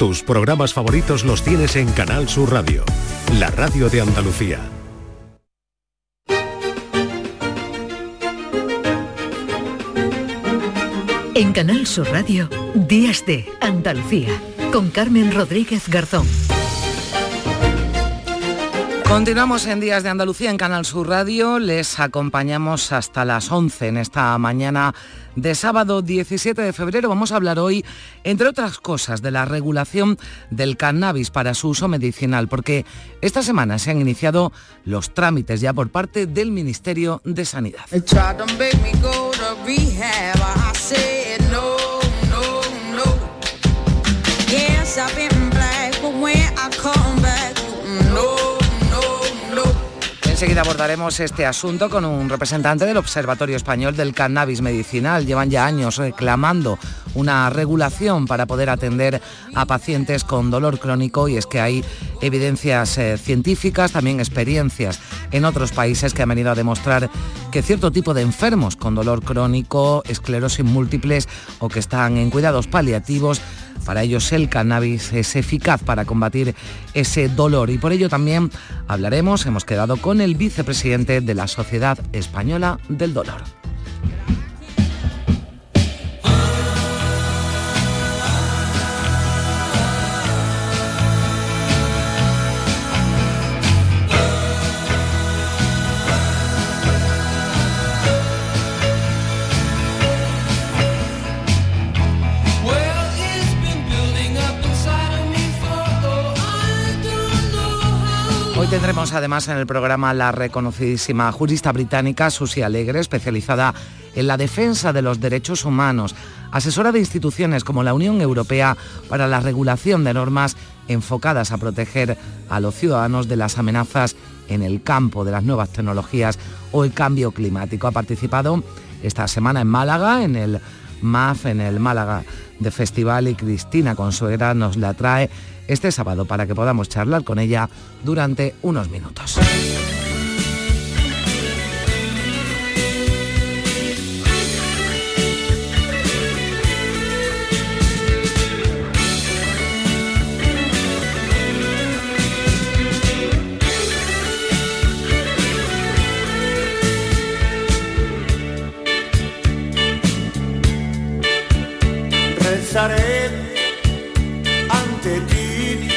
Tus programas favoritos los tienes en Canal Sur Radio, la radio de Andalucía. En Canal Sur Radio, Días de Andalucía, con Carmen Rodríguez Garzón. Continuamos en Días de Andalucía en Canal Sur Radio, les acompañamos hasta las 11 en esta mañana de sábado 17 de febrero. Vamos a hablar hoy, entre otras cosas, de la regulación del cannabis para su uso medicinal, porque esta semana se han iniciado los trámites ya por parte del Ministerio de Sanidad. Enseguida abordaremos este asunto con un representante del Observatorio Español del Cannabis Medicinal. Llevan ya años reclamando una regulación para poder atender a pacientes con dolor crónico, y es que hay evidencias científicas, también experiencias en otros países que han venido a demostrar que cierto tipo de enfermos con dolor crónico, esclerosis múltiples o que están en cuidados paliativos, para ellos el cannabis es eficaz para combatir ese dolor, y por ello también hablaremos, hemos quedado con el vicepresidente de la Sociedad Española del Dolor. Tendremos además en el programa la reconocidísima jurista británica Susie Alegre, especializada en la defensa de los derechos humanos, asesora de instituciones como la Unión Europea para la regulación de normas enfocadas a proteger a los ciudadanos de las amenazas en el campo de las nuevas tecnologías o el cambio climático. Ha participado esta semana en Málaga, en el MAF, en el Málaga de Festival, y Cristina Consuegra nos la trae este sábado para que podamos charlar con ella durante unos minutos. Rezaré ante ti,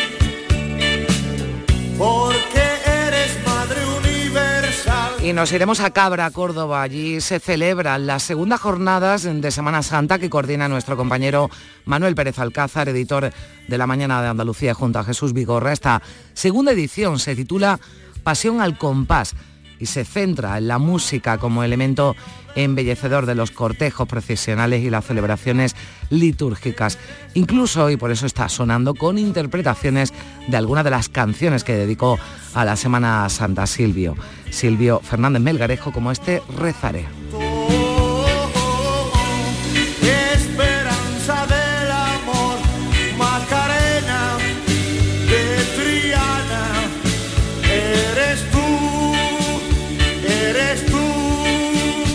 porque eres Madre Universal. Y nos iremos a Cabra, Córdoba. Allí se celebran las segundas jornadas de Semana Santa que coordina nuestro compañero Manuel Pérez Alcázar, editor de La Mañana de Andalucía, junto a Jesús Vigorra. Esta segunda edición se titula Pasión al compás y se centra en la música como elemento embellecedor de los cortejos procesionales y las celebraciones litúrgicas. Incluso, y por eso está sonando, con interpretaciones de algunas de las canciones que dedicó a la Semana Santa Silvio Fernández Melgarejo, como este Rezaré.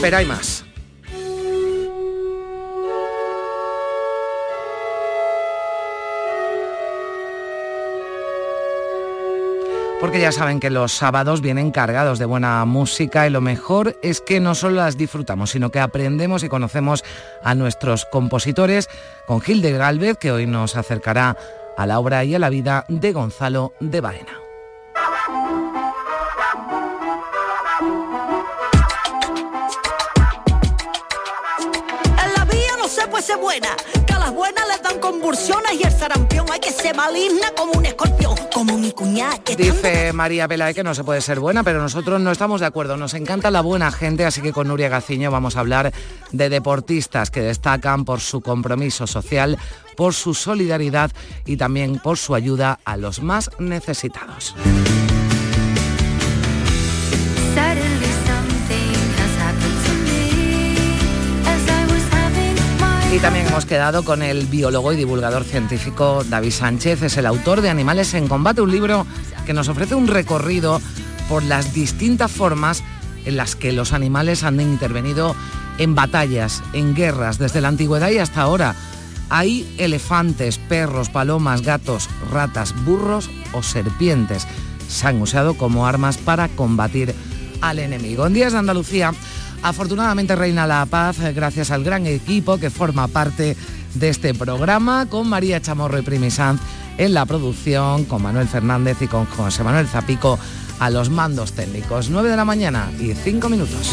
Pero hay más. Porque ya saben que los sábados vienen cargados de buena música, y lo mejor es que no solo las disfrutamos, sino que aprendemos y conocemos a nuestros compositores con Gil de Galvez, que hoy nos acercará a la obra y a la vida de Gonzalo de Baena. Buena, que a las buenas les dan convulsiones, y el sarampión hay que ser maligna como un escorpión, como mi cuñada. Dice María Pelae que no se puede ser buena, pero nosotros no estamos de acuerdo, nos encanta la buena gente, así que con Nuria Gaciño vamos a hablar de deportistas que destacan por su compromiso social, por su solidaridad y también por su ayuda a los más necesitados. Y también hemos quedado con el biólogo y divulgador científico David Sánchez. Es el autor de Animales en Combate, un libro que nos ofrece un recorrido por las distintas formas en las que los animales han intervenido en batallas, en guerras, desde la antigüedad y hasta ahora. Hay elefantes, perros, palomas, gatos, ratas, burros o serpientes. Se han usado como armas para combatir al enemigo. En Días de Andalucía, afortunadamente reina la paz gracias al gran equipo que forma parte de este programa, con María Chamorro y Primisanz en la producción, con Manuel Fernández y con José Manuel Zapico a los mandos técnicos. 9 de la mañana y 5 minutos.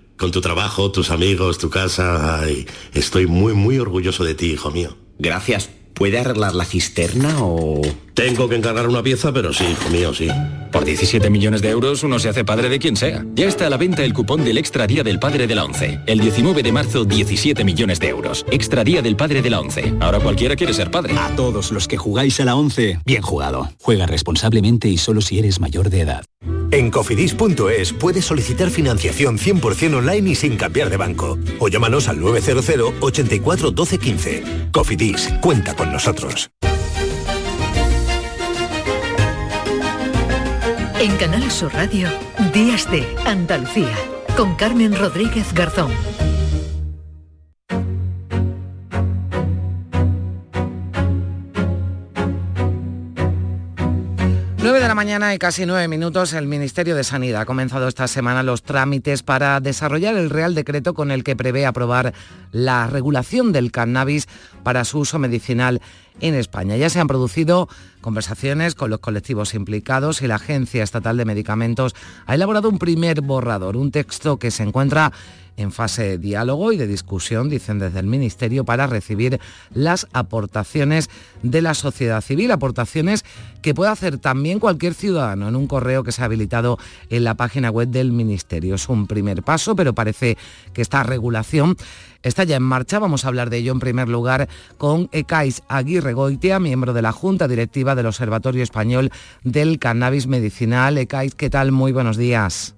Con tu trabajo, tus amigos, tu casa... Ay, estoy muy orgulloso de ti, hijo mío. Gracias. ¿Puede arreglar la cisterna o...? Tengo que encargar una pieza, pero sí, hijo mío, sí. Por 17 millones de euros uno se hace padre de quien sea. Ya está a la venta el cupón del Extra Día del Padre de la ONCE. El 19 de marzo, 17 millones de euros. Extra Día del Padre de la ONCE. Ahora cualquiera quiere ser padre. A todos los que jugáis a la ONCE, bien jugado. Juega responsablemente y solo si eres mayor de edad. En cofidis.es puedes solicitar financiación 100% online y sin cambiar de banco. O llámanos al 900 84 12 15. Cofidis, cuenta con nosotros. En Canal Sur Radio, Días de Andalucía, con Carmen Rodríguez Garzón. Mañana y casi 9 minutos. El Ministerio de Sanidad ha comenzado esta semana los trámites para desarrollar el Real Decreto con el que prevé aprobar la regulación del cannabis para su uso medicinal en España. Ya se han producido conversaciones con los colectivos implicados y la Agencia Estatal de Medicamentos ha elaborado un primer borrador, un texto que se encuentra en fase de diálogo y de discusión, dicen desde el Ministerio, para recibir las aportaciones de la sociedad civil, aportaciones que puede hacer también cualquier ciudadano en un correo que se ha habilitado en la página web del Ministerio. Es un primer paso, pero parece que esta regulación está ya en marcha. Vamos a hablar de ello en primer lugar con Ekaitz Agirregoitia, miembro de la Junta Directiva del Observatorio Español del Cannabis Medicinal. Ekaitz, ¿qué tal? Muy buenos días.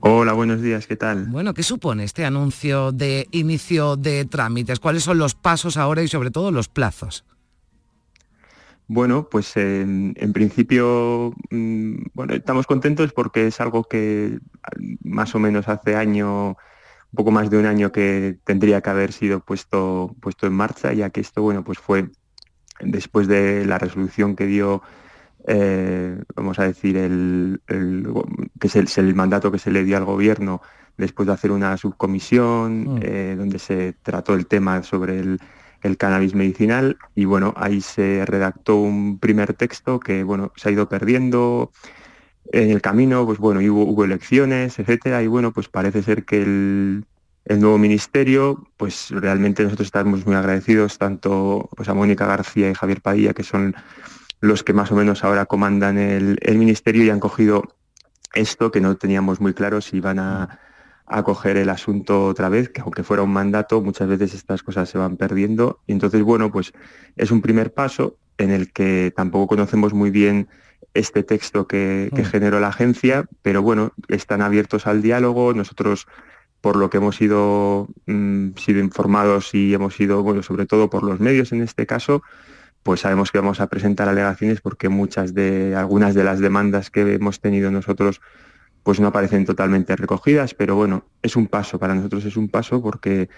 Hola, buenos días, ¿qué tal? Bueno, ¿qué supone este anuncio de inicio de trámites? ¿Cuáles son los pasos ahora y sobre todo los plazos? Bueno, pues en principio estamos contentos porque es algo que más o menos hace año, un poco más de un año, que tendría que haber sido puesto en marcha, ya que esto fue después de la resolución que dio el mandato que se le dio al gobierno después de hacer una subcomisión donde se trató el tema sobre el, el cannabis medicinal, y bueno, ahí se redactó un primer texto que, bueno, se ha ido perdiendo en el camino, pues bueno, hubo elecciones, etcétera, y bueno, pues parece ser que el nuevo ministerio, pues realmente nosotros estamos muy agradecidos tanto pues a Mónica García y Javier Padilla, que son los que más o menos ahora comandan el ministerio, y han cogido esto, que no teníamos muy claro si van a coger el asunto otra vez, que aunque fuera un mandato, muchas veces estas cosas se van perdiendo. Y entonces, bueno, pues es un primer paso en el que tampoco conocemos muy bien este texto que generó la agencia, pero bueno, están abiertos al diálogo. Nosotros, por lo que hemos sido informados y hemos sido, bueno, sobre todo por los medios en este caso, pues sabemos que vamos a presentar alegaciones, porque algunas de las demandas que hemos tenido nosotros pues no aparecen totalmente recogidas, pero bueno, es un paso, para nosotros es un paso, porque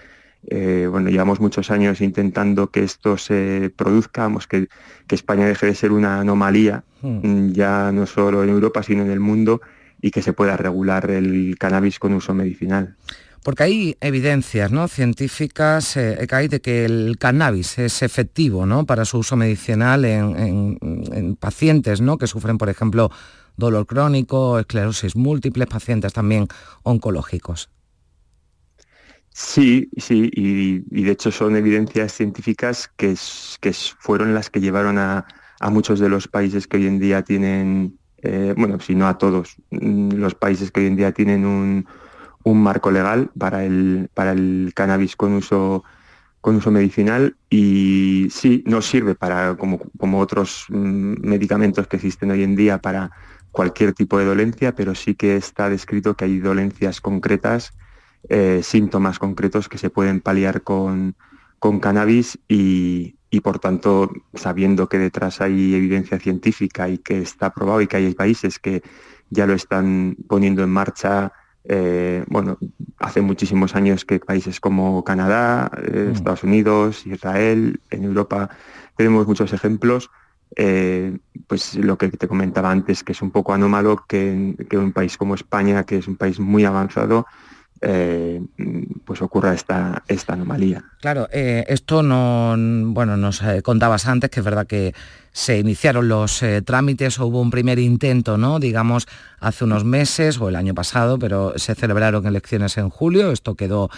bueno, llevamos muchos años intentando que esto se produzca, que España deje de ser una anomalía, ya no solo en Europa, sino en el mundo, y que se pueda regular el cannabis con uso medicinal. Porque hay evidencias, ¿no?, científicas, Ekaitz, de que el cannabis es efectivo, ¿no?, para su uso medicinal en pacientes, ¿no?, que sufren, por ejemplo, dolor crónico, esclerosis múltiple, pacientes también oncológicos. Sí, y de hecho son evidencias científicas que fueron las que llevaron a muchos de los países que hoy en día tienen, bueno, si no a todos, los países que hoy en día tienen un marco legal para el cannabis con uso medicinal. Y sí, nos sirve para como otros medicamentos que existen hoy en día para cualquier tipo de dolencia, pero sí que está descrito que hay dolencias concretas, síntomas concretos que se pueden paliar con cannabis, y por tanto, sabiendo que detrás hay evidencia científica y que está probado y que hay países que ya lo están poniendo en marcha. Bueno, hace muchísimos años que países como Canadá, Estados Unidos, Israel, en Europa tenemos muchos ejemplos. Pues lo que te comentaba antes, que es un poco anómalo que un país como España, que es un país muy avanzado, pues ocurra esta anomalía. Claro, esto no, bueno, nos contabas antes que es verdad que se iniciaron los trámites, o hubo un primer intento, ¿no?, digamos, hace unos meses o el año pasado, pero se celebraron elecciones en julio, esto quedó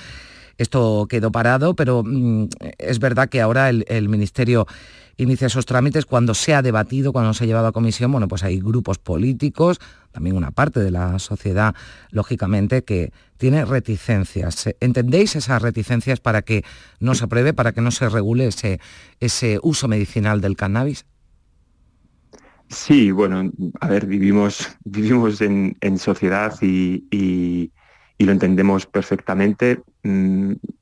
parado, pero es verdad que ahora el Ministerio inicia esos trámites. Cuando se ha debatido, cuando se ha llevado a comisión, bueno, pues hay grupos políticos, también una parte de la sociedad, lógicamente, que tiene reticencias. ¿Entendéis esas reticencias para que no se apruebe, para que no se regule ese uso medicinal del cannabis? Sí, bueno, a ver, vivimos en sociedad y lo entendemos perfectamente.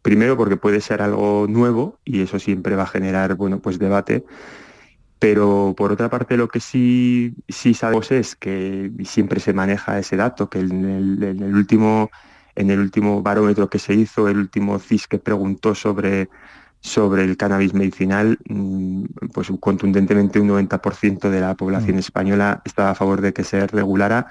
Primero, porque puede ser algo nuevo y eso siempre va a generar, bueno, pues debate. Pero por otra parte, lo que sí sabemos es que siempre se maneja ese dato, que en el último barómetro que se hizo, el último CIS que preguntó sobre el cannabis medicinal, pues contundentemente un 90% de la población española estaba a favor de que se regulara,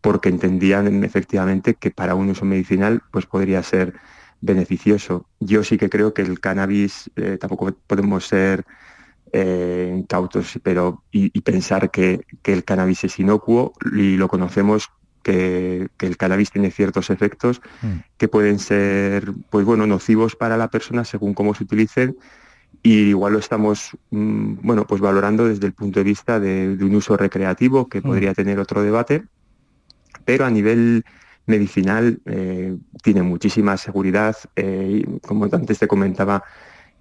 porque entendían efectivamente que para un uso medicinal pues podría ser beneficioso. Yo sí que creo que el cannabis, tampoco podemos ser cautos, pero y pensar que el cannabis es inocuo, y lo conocemos, que el cannabis tiene ciertos efectos que pueden ser, pues bueno, nocivos para la persona según cómo se utilicen, y igual lo estamos bueno, pues valorando desde el punto de vista de un uso recreativo, que podría tener otro debate, pero a nivel medicinal tiene muchísima seguridad. Como antes te comentaba,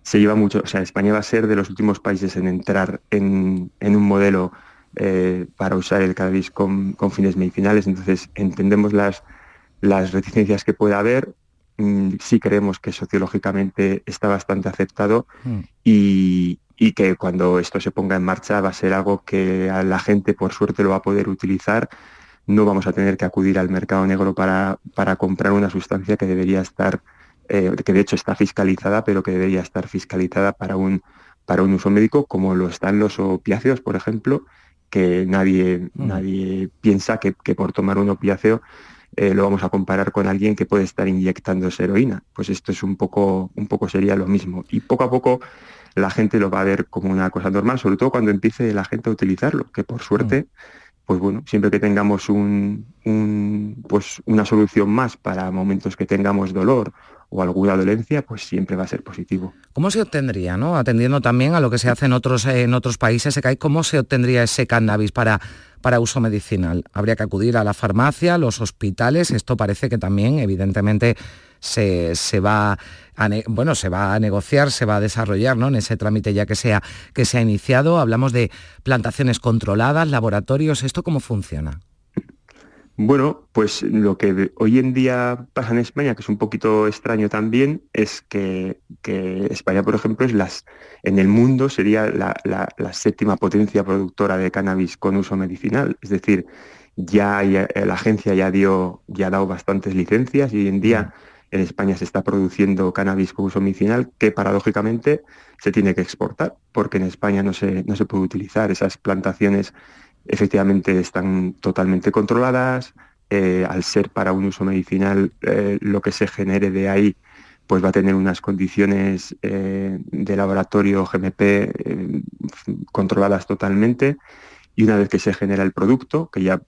se lleva mucho, o sea, España va a ser de los últimos países en entrar en un modelo para usar el cannabis con fines medicinales. Entonces entendemos las reticencias que pueda haber. Sí creemos que sociológicamente está bastante aceptado y que cuando esto se ponga en marcha va a ser algo que a la gente, por suerte, lo va a poder utilizar. No vamos a tener que acudir al mercado negro para comprar una sustancia que debería estar, que de hecho está fiscalizada, pero que debería estar fiscalizada para un uso médico, como lo están los opiáceos, por ejemplo, que nadie piensa que por tomar un opiáceo lo vamos a comparar con alguien que puede estar inyectándose heroína. Pues esto es un poco sería lo mismo. Y poco a poco la gente lo va a ver como una cosa normal, sobre todo cuando empiece la gente a utilizarlo, que por suerte, pues bueno, siempre que tengamos una solución más para momentos que tengamos dolor o alguna dolencia, pues siempre va a ser positivo. ¿Cómo se obtendría, no? Atendiendo también a lo que se hace en otros países, Ekaitz, ¿cómo se obtendría ese cannabis para uso medicinal? ¿Habría que acudir a la farmacia, los hospitales? Esto parece que también, evidentemente, se va a negociar, se va a desarrollar, ¿no?, en ese trámite ya que se ha iniciado. Hablamos de plantaciones controladas, laboratorios. ¿Esto cómo funciona? Bueno, pues lo que hoy en día pasa en España, que es un poquito extraño también, es que España, por ejemplo, en el mundo sería la séptima potencia productora de cannabis con uso medicinal. Es decir, la agencia ya ha dado bastantes licencias y hoy en día en España se está produciendo cannabis con uso medicinal que paradójicamente se tiene que exportar, porque en España no se puede utilizar. Esas plantaciones efectivamente están totalmente controladas, al ser para un uso medicinal, lo que se genere de ahí pues va a tener unas condiciones de laboratorio GMP controladas totalmente, y una vez que se genera el producto, que ya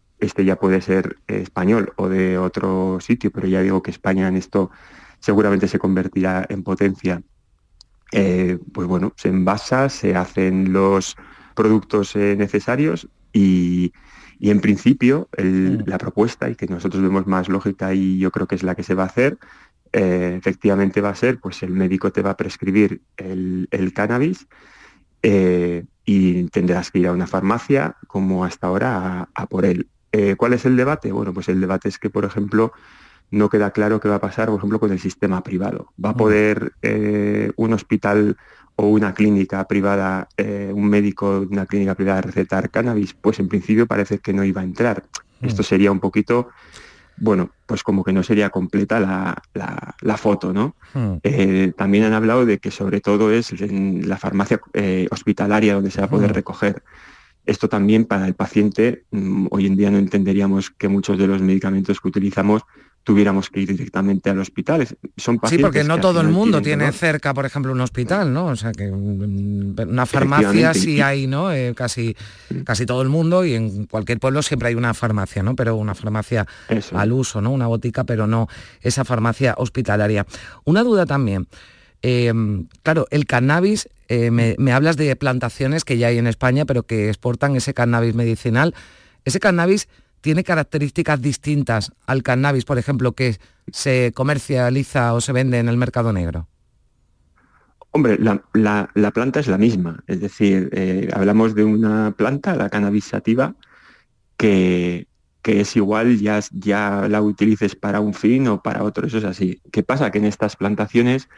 ya puede ser español o de otro sitio, pero ya digo que España en esto seguramente se convertirá en potencia, pues bueno, se envasa, se hacen los productos necesarios. Y en principio la propuesta, y que nosotros vemos más lógica y yo creo que es la que se va a hacer, efectivamente va a ser, pues el médico te va a prescribir el cannabis, y tendrás que ir a una farmacia como hasta ahora a por él. ¿Cuál es el debate? Bueno, pues el debate es que, por ejemplo, no queda claro qué va a pasar, por ejemplo, con el sistema privado. ¿Va a poder un hospital o una clínica privada, un médico de una clínica privada, recetar cannabis? Pues en principio parece que no iba a entrar. Esto sería un poquito, bueno, pues como que no sería completa la foto, ¿no? También han hablado de que sobre todo es en la farmacia hospitalaria donde se va a poder recoger. Esto también para el paciente, hoy en día no entenderíamos que muchos de los medicamentos que utilizamos tuviéramos que ir directamente al hospital. Son pacientes, sí, porque no todo el mundo tiene cerca, por ejemplo, un hospital, ¿no? O sea, que una farmacia sí hay, ¿no? Casi todo el mundo, y en cualquier pueblo siempre hay una farmacia, ¿no? Pero una farmacia al uso, ¿no? Una botica, pero no esa farmacia hospitalaria. Una duda también. Claro, el cannabis, me hablas de plantaciones que ya hay en España, pero que exportan ese cannabis medicinal. Ese cannabis tiene características distintas al cannabis, por ejemplo, que se comercializa o se vende en el mercado negro. Hombre, la planta es la misma. Es decir, hablamos de una planta, la cannabis sativa, que es igual, ya la utilices para un fin o para otro. Eso es así. ¿Qué pasa? Que en estas plantaciones,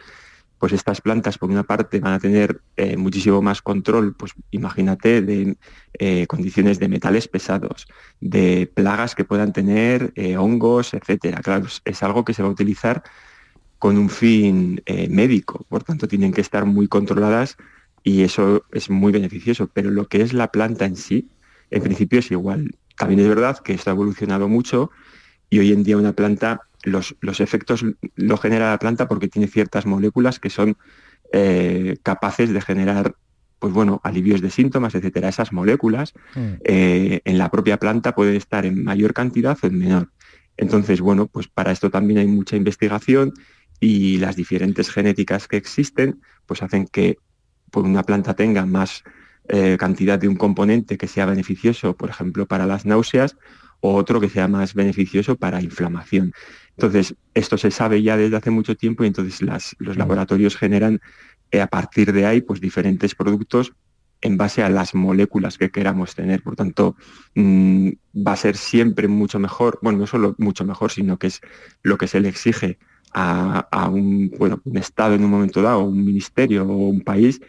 pues estas plantas, por una parte, van a tener muchísimo más control, pues imagínate, de condiciones de metales pesados, de plagas que puedan tener, hongos, etcétera. Claro, es algo que se va a utilizar con un fin médico, por tanto tienen que estar muy controladas y eso es muy beneficioso. Pero lo que es la planta en sí, en principio es igual. También es verdad que esto ha evolucionado mucho y hoy en día una planta, los efectos lo genera la planta porque tiene ciertas moléculas que son capaces de generar, pues bueno, alivios de síntomas, etcétera. Esas moléculas en la propia planta pueden estar en mayor cantidad o en menor. Entonces, bueno, pues para esto también hay mucha investigación y las diferentes genéticas que existen pues hacen que por una planta tenga más cantidad de un componente que sea beneficioso, por ejemplo, para las náuseas, o otro que sea más beneficioso para inflamación. Entonces, esto se sabe ya desde hace mucho tiempo y entonces los laboratorios generan a partir de ahí pues diferentes productos en base a las moléculas que queramos tener. Por tanto, va a ser siempre mucho mejor, bueno, no solo mucho mejor, sino que es lo que se le exige a un Estado en un momento dado, un ministerio o un país,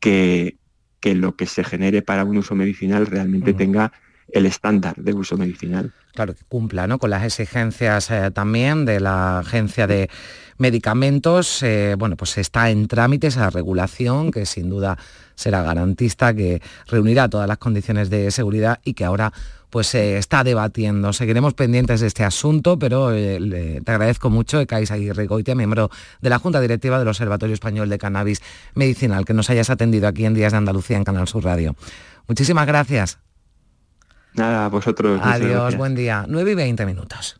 que lo que se genere para un uso medicinal realmente tenga el estándar de uso medicinal. Claro, que cumpla, ¿no?, con las exigencias también de la Agencia de Medicamentos. Bueno, pues está en trámite esa regulación que sin duda será garantista, que reunirá todas las condiciones de seguridad y que ahora pues se está debatiendo. Seguiremos pendientes de este asunto, pero te agradezco mucho, Ekaitz Agirregoitia, miembro de la Junta Directiva del Observatorio Español de Cannabis Medicinal, que nos hayas atendido aquí en Días de Andalucía en Canal Sur Radio. Muchísimas gracias. Nada, a vosotros. Adiós, buen día. 9:20.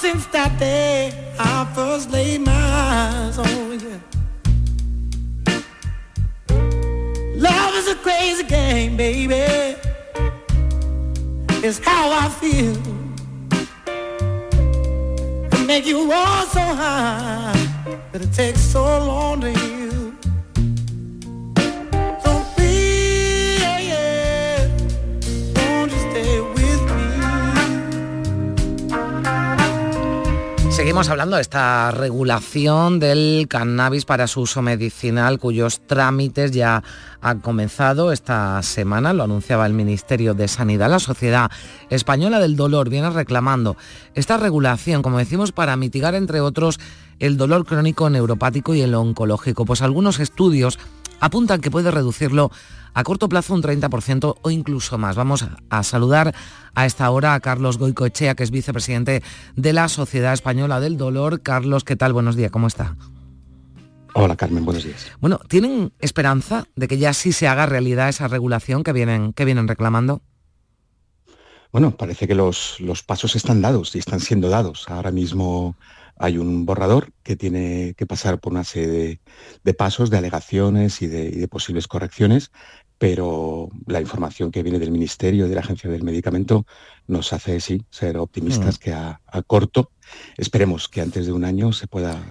Since that day I first laid my eyes on you, love is a crazy game, baby. It's how I feel. It make you all so high that it takes so long to heal. So please, won't you stay with me? Seguimos hablando de esta regulación del cannabis para su uso medicinal, cuyos trámites ya han comenzado esta semana. Lo anunciaba el Ministerio de Sanidad. La Sociedad Española del Dolor viene reclamando esta regulación, como decimos, para mitigar, entre otros, el dolor crónico neuropático y el oncológico. Pues algunos estudios apuntan que puede reducirlo a corto plazo un 30% o incluso más. Vamos a saludar a esta hora a Carlos Goicoechea, que es vicepresidente de la Sociedad Española del Dolor. Carlos, ¿qué tal? Buenos días, ¿cómo está? Hola, Carmen, buenos días. Bueno, ¿tienen esperanza de que ya sí se haga realidad esa regulación que vienen reclamando? Bueno, parece que los pasos están dados y están siendo dados. Ahora mismo hay un borrador que tiene que pasar por una serie de pasos, de alegaciones y de posibles correcciones, pero la información que viene del Ministerio y de la Agencia del Medicamento nos hace, sí, ser optimistas que a corto, esperemos que antes de un año se pueda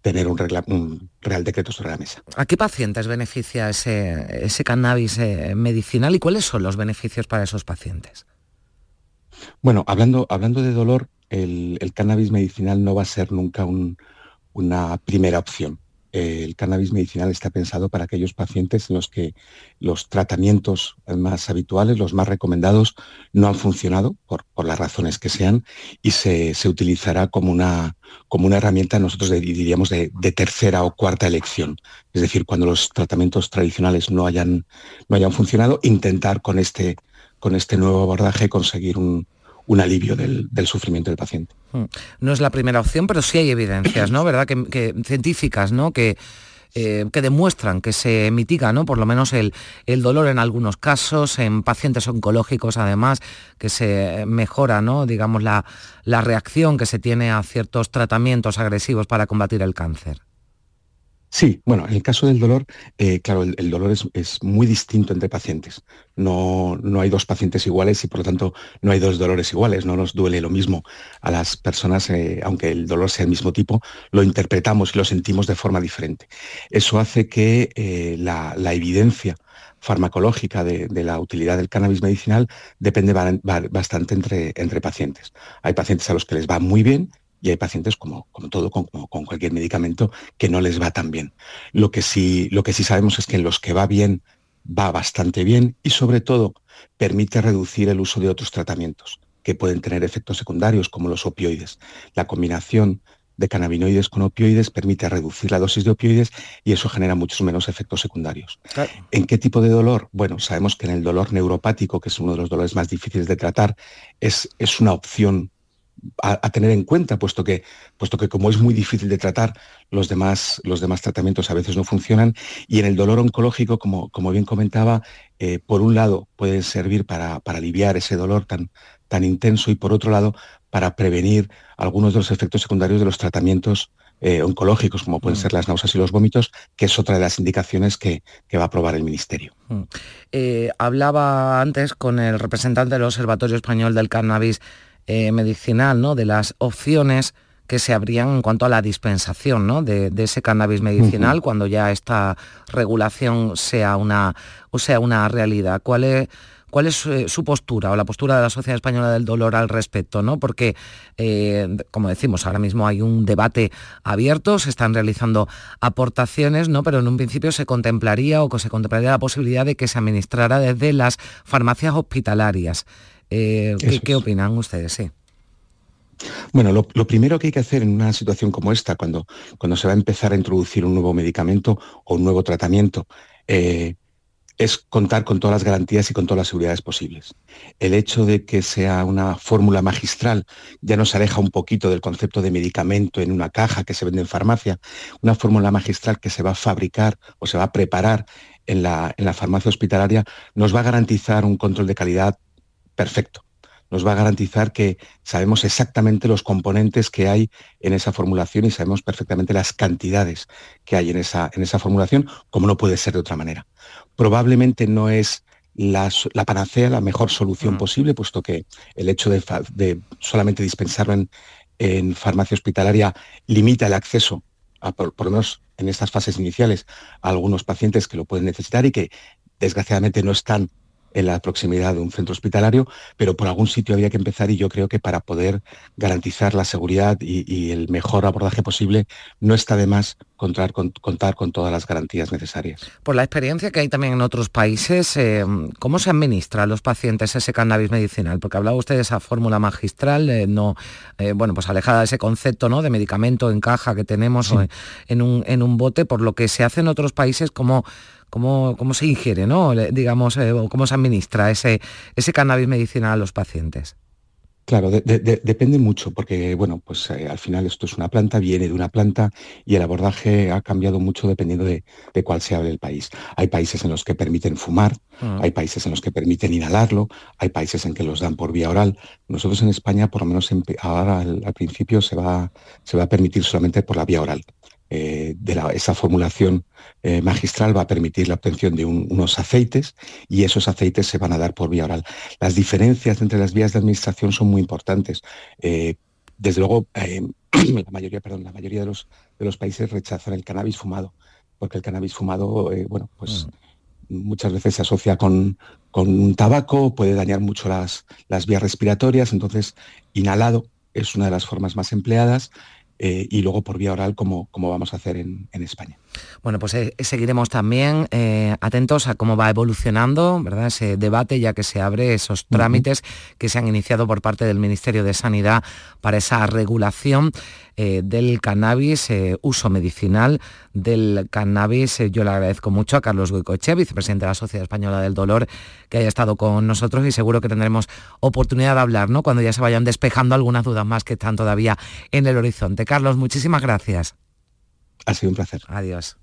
tener un Real Decreto sobre la mesa. ¿A qué pacientes beneficia ese cannabis medicinal y cuáles son los beneficios para esos pacientes? Bueno, hablando de dolor, el cannabis medicinal no va a ser nunca una primera opción. El cannabis medicinal está pensado para aquellos pacientes en los que los tratamientos más habituales, los más recomendados, no han funcionado, por las razones que sean, y se utilizará como una herramienta, nosotros diríamos, de tercera o cuarta elección. Es decir, cuando los tratamientos tradicionales no hayan funcionado, intentar con este nuevo abordaje conseguir un alivio del sufrimiento del paciente. No es la primera opción, pero sí hay evidencias, ¿no? ¿Verdad? Que científicas, ¿no? Que demuestran que se mitiga, ¿no? Por lo menos el dolor en algunos casos, en pacientes oncológicos, además, que se mejora, ¿no? Digamos, la reacción que se tiene a ciertos tratamientos agresivos para combatir el cáncer. Sí, bueno, en el caso del dolor, claro, el dolor es muy distinto entre pacientes. No hay dos pacientes iguales y, por lo tanto, no hay dos dolores iguales. No nos duele lo mismo a las personas, aunque el dolor sea el mismo tipo, lo interpretamos y lo sentimos de forma diferente. Eso hace que la evidencia farmacológica de la utilidad del cannabis medicinal depende bastante entre pacientes. Hay pacientes a los que les va muy bien, y hay pacientes, como cualquier medicamento, que no les va tan bien. Lo que sí sabemos es que en los que va bien, va bastante bien y, sobre todo, permite reducir el uso de otros tratamientos que pueden tener efectos secundarios, como los opioides. La combinación de cannabinoides con opioides permite reducir la dosis de opioides y eso genera muchos menos efectos secundarios. Claro. ¿En qué tipo de dolor? Bueno, sabemos que en el dolor neuropático, que es uno de los dolores más difíciles de tratar, es una opción a tener en cuenta, puesto que como es muy difícil de tratar, los demás tratamientos a veces no funcionan. Y en el dolor oncológico, como bien comentaba, por un lado puede servir para aliviar ese dolor tan intenso y, por otro lado, para prevenir algunos de los efectos secundarios de los tratamientos oncológicos, como pueden ser las náuseas y los vómitos, que es otra de las indicaciones que va a aprobar el Ministerio. Hablaba antes con el representante del Observatorio Español del Cannabis Medicinal, ¿no? De las opciones que se abrían en cuanto a la dispensación, ¿no? de ese cannabis medicinal, cuando ya esta regulación sea una realidad. ¿Cuál es, ¿Cuál es su postura o la postura de la Sociedad Española del Dolor al respecto, ¿no? Porque, como decimos, ahora mismo hay un debate abierto, se están realizando aportaciones, ¿no? Pero en un principio se contemplaría la posibilidad de que se administrara desde las farmacias hospitalarias. ¿Qué opinan ustedes? Sí. Bueno, lo primero que hay que hacer en una situación como esta, cuando se va a empezar a introducir un nuevo medicamento o un nuevo tratamiento, es contar con todas las garantías y con todas las seguridades posibles. El hecho de que sea una fórmula magistral ya nos aleja un poquito del concepto de medicamento en una caja que se vende en farmacia. Una fórmula magistral que se va a fabricar o se va a preparar en la farmacia hospitalaria nos va a garantizar un control de calidad perfecto. Nos va a garantizar que sabemos exactamente los componentes que hay en esa formulación y sabemos perfectamente las cantidades que hay en esa formulación, como no puede ser de otra manera. Probablemente no es la panacea, la mejor solución posible, puesto que el hecho de solamente dispensarlo en farmacia hospitalaria limita el acceso, por lo menos en estas fases iniciales, a algunos pacientes que lo pueden necesitar y que desgraciadamente no están en la proximidad de un centro hospitalario, pero por algún sitio había que empezar, y yo creo que para poder garantizar la seguridad y el mejor abordaje posible, no está de más contar con todas las garantías necesarias. Por la experiencia que hay también en otros países, ¿cómo se administra a los pacientes ese cannabis medicinal? Porque hablaba usted de esa fórmula magistral, pues alejada de ese concepto, ¿no?, de medicamento en caja que tenemos, sí, o en un bote. Por lo que se hace en otros países, ¿Cómo se ingiere, ¿no?, digamos, cómo se administra ese cannabis medicinal a los pacientes? Claro, depende mucho, porque al final esto es una planta, viene de una planta y el abordaje ha cambiado mucho dependiendo de cuál sea el país. Hay países en los que permiten fumar, hay países en los que permiten inhalarlo, hay países en que los dan por vía oral. Nosotros en España, por lo menos ahora al principio, se va a permitir solamente por la vía oral. Esa formulación magistral va a permitir la obtención de unos aceites, y esos aceites se van a dar por vía oral. Las diferencias entre las vías de administración son muy importantes. Desde luego, la mayoría de los países rechazan el cannabis fumado, porque el cannabis fumado, muchas veces se asocia con un tabaco, puede dañar mucho las vías respiratorias. Entonces, inhalado es una de las formas más empleadas. Y luego por vía oral, como vamos a hacer en España. Bueno, pues seguiremos también atentos a cómo va evolucionando, ¿verdad?, ese debate, ya que se abre esos trámites que se han iniciado por parte del Ministerio de Sanidad para esa regulación del cannabis, uso medicinal del cannabis. Yo le agradezco mucho a Carlos Goicoechea, vicepresidente de la Sociedad Española del Dolor, que haya estado con nosotros, y seguro que tendremos oportunidad de hablar, ¿no?, cuando ya se vayan despejando algunas dudas más que están todavía en el horizonte. Carlos, muchísimas gracias. Ha sido un placer. Adiós.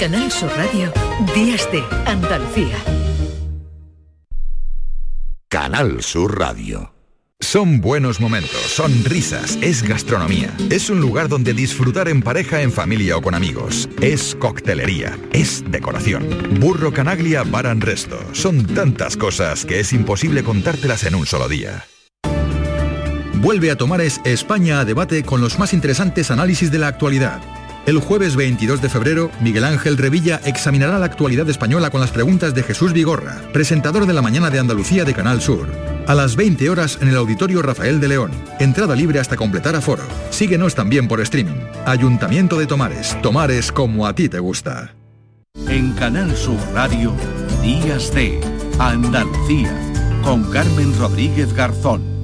En Canal Sur Radio, Días de Andalucía. Canal Sur Radio. Son buenos momentos, son risas, es gastronomía. Es un lugar donde disfrutar en pareja, en familia o con amigos. Es coctelería, es decoración. Burro Canaglia Bar and Resto. Son tantas cosas que es imposible contártelas en un solo día. Vuelve a Tomares España a debate con los más interesantes análisis de la actualidad. El jueves 22 de febrero, Miguel Ángel Revilla examinará la actualidad española con las preguntas de Jesús Vigorra, presentador de La Mañana de Andalucía de Canal Sur. A las 20 horas en el Auditorio Rafael de León. Entrada libre hasta completar aforo. Síguenos también por streaming. Ayuntamiento de Tomares. Tomares como a ti te gusta. En Canal Sur Radio, Días de Andalucía, con Carmen Rodríguez Garzón.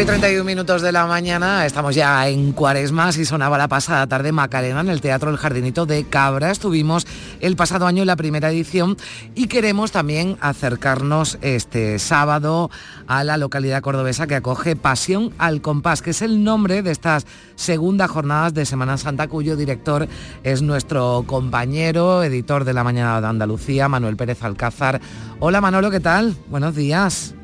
Y 31 minutos de la mañana, estamos ya en Cuaresma. Si sonaba la pasada tarde Macarena en el Teatro El Jardinito de Cabra. Estuvimos el pasado año en la primera edición y queremos también acercarnos este sábado a la localidad cordobesa que acoge Pasión al Compás, que es el nombre de estas segundas jornadas de Semana Santa, cuyo director es nuestro compañero, editor de La Mañana de Andalucía, Manuel Pérez Alcázar. Hola Manolo, ¿qué tal? Buenos días.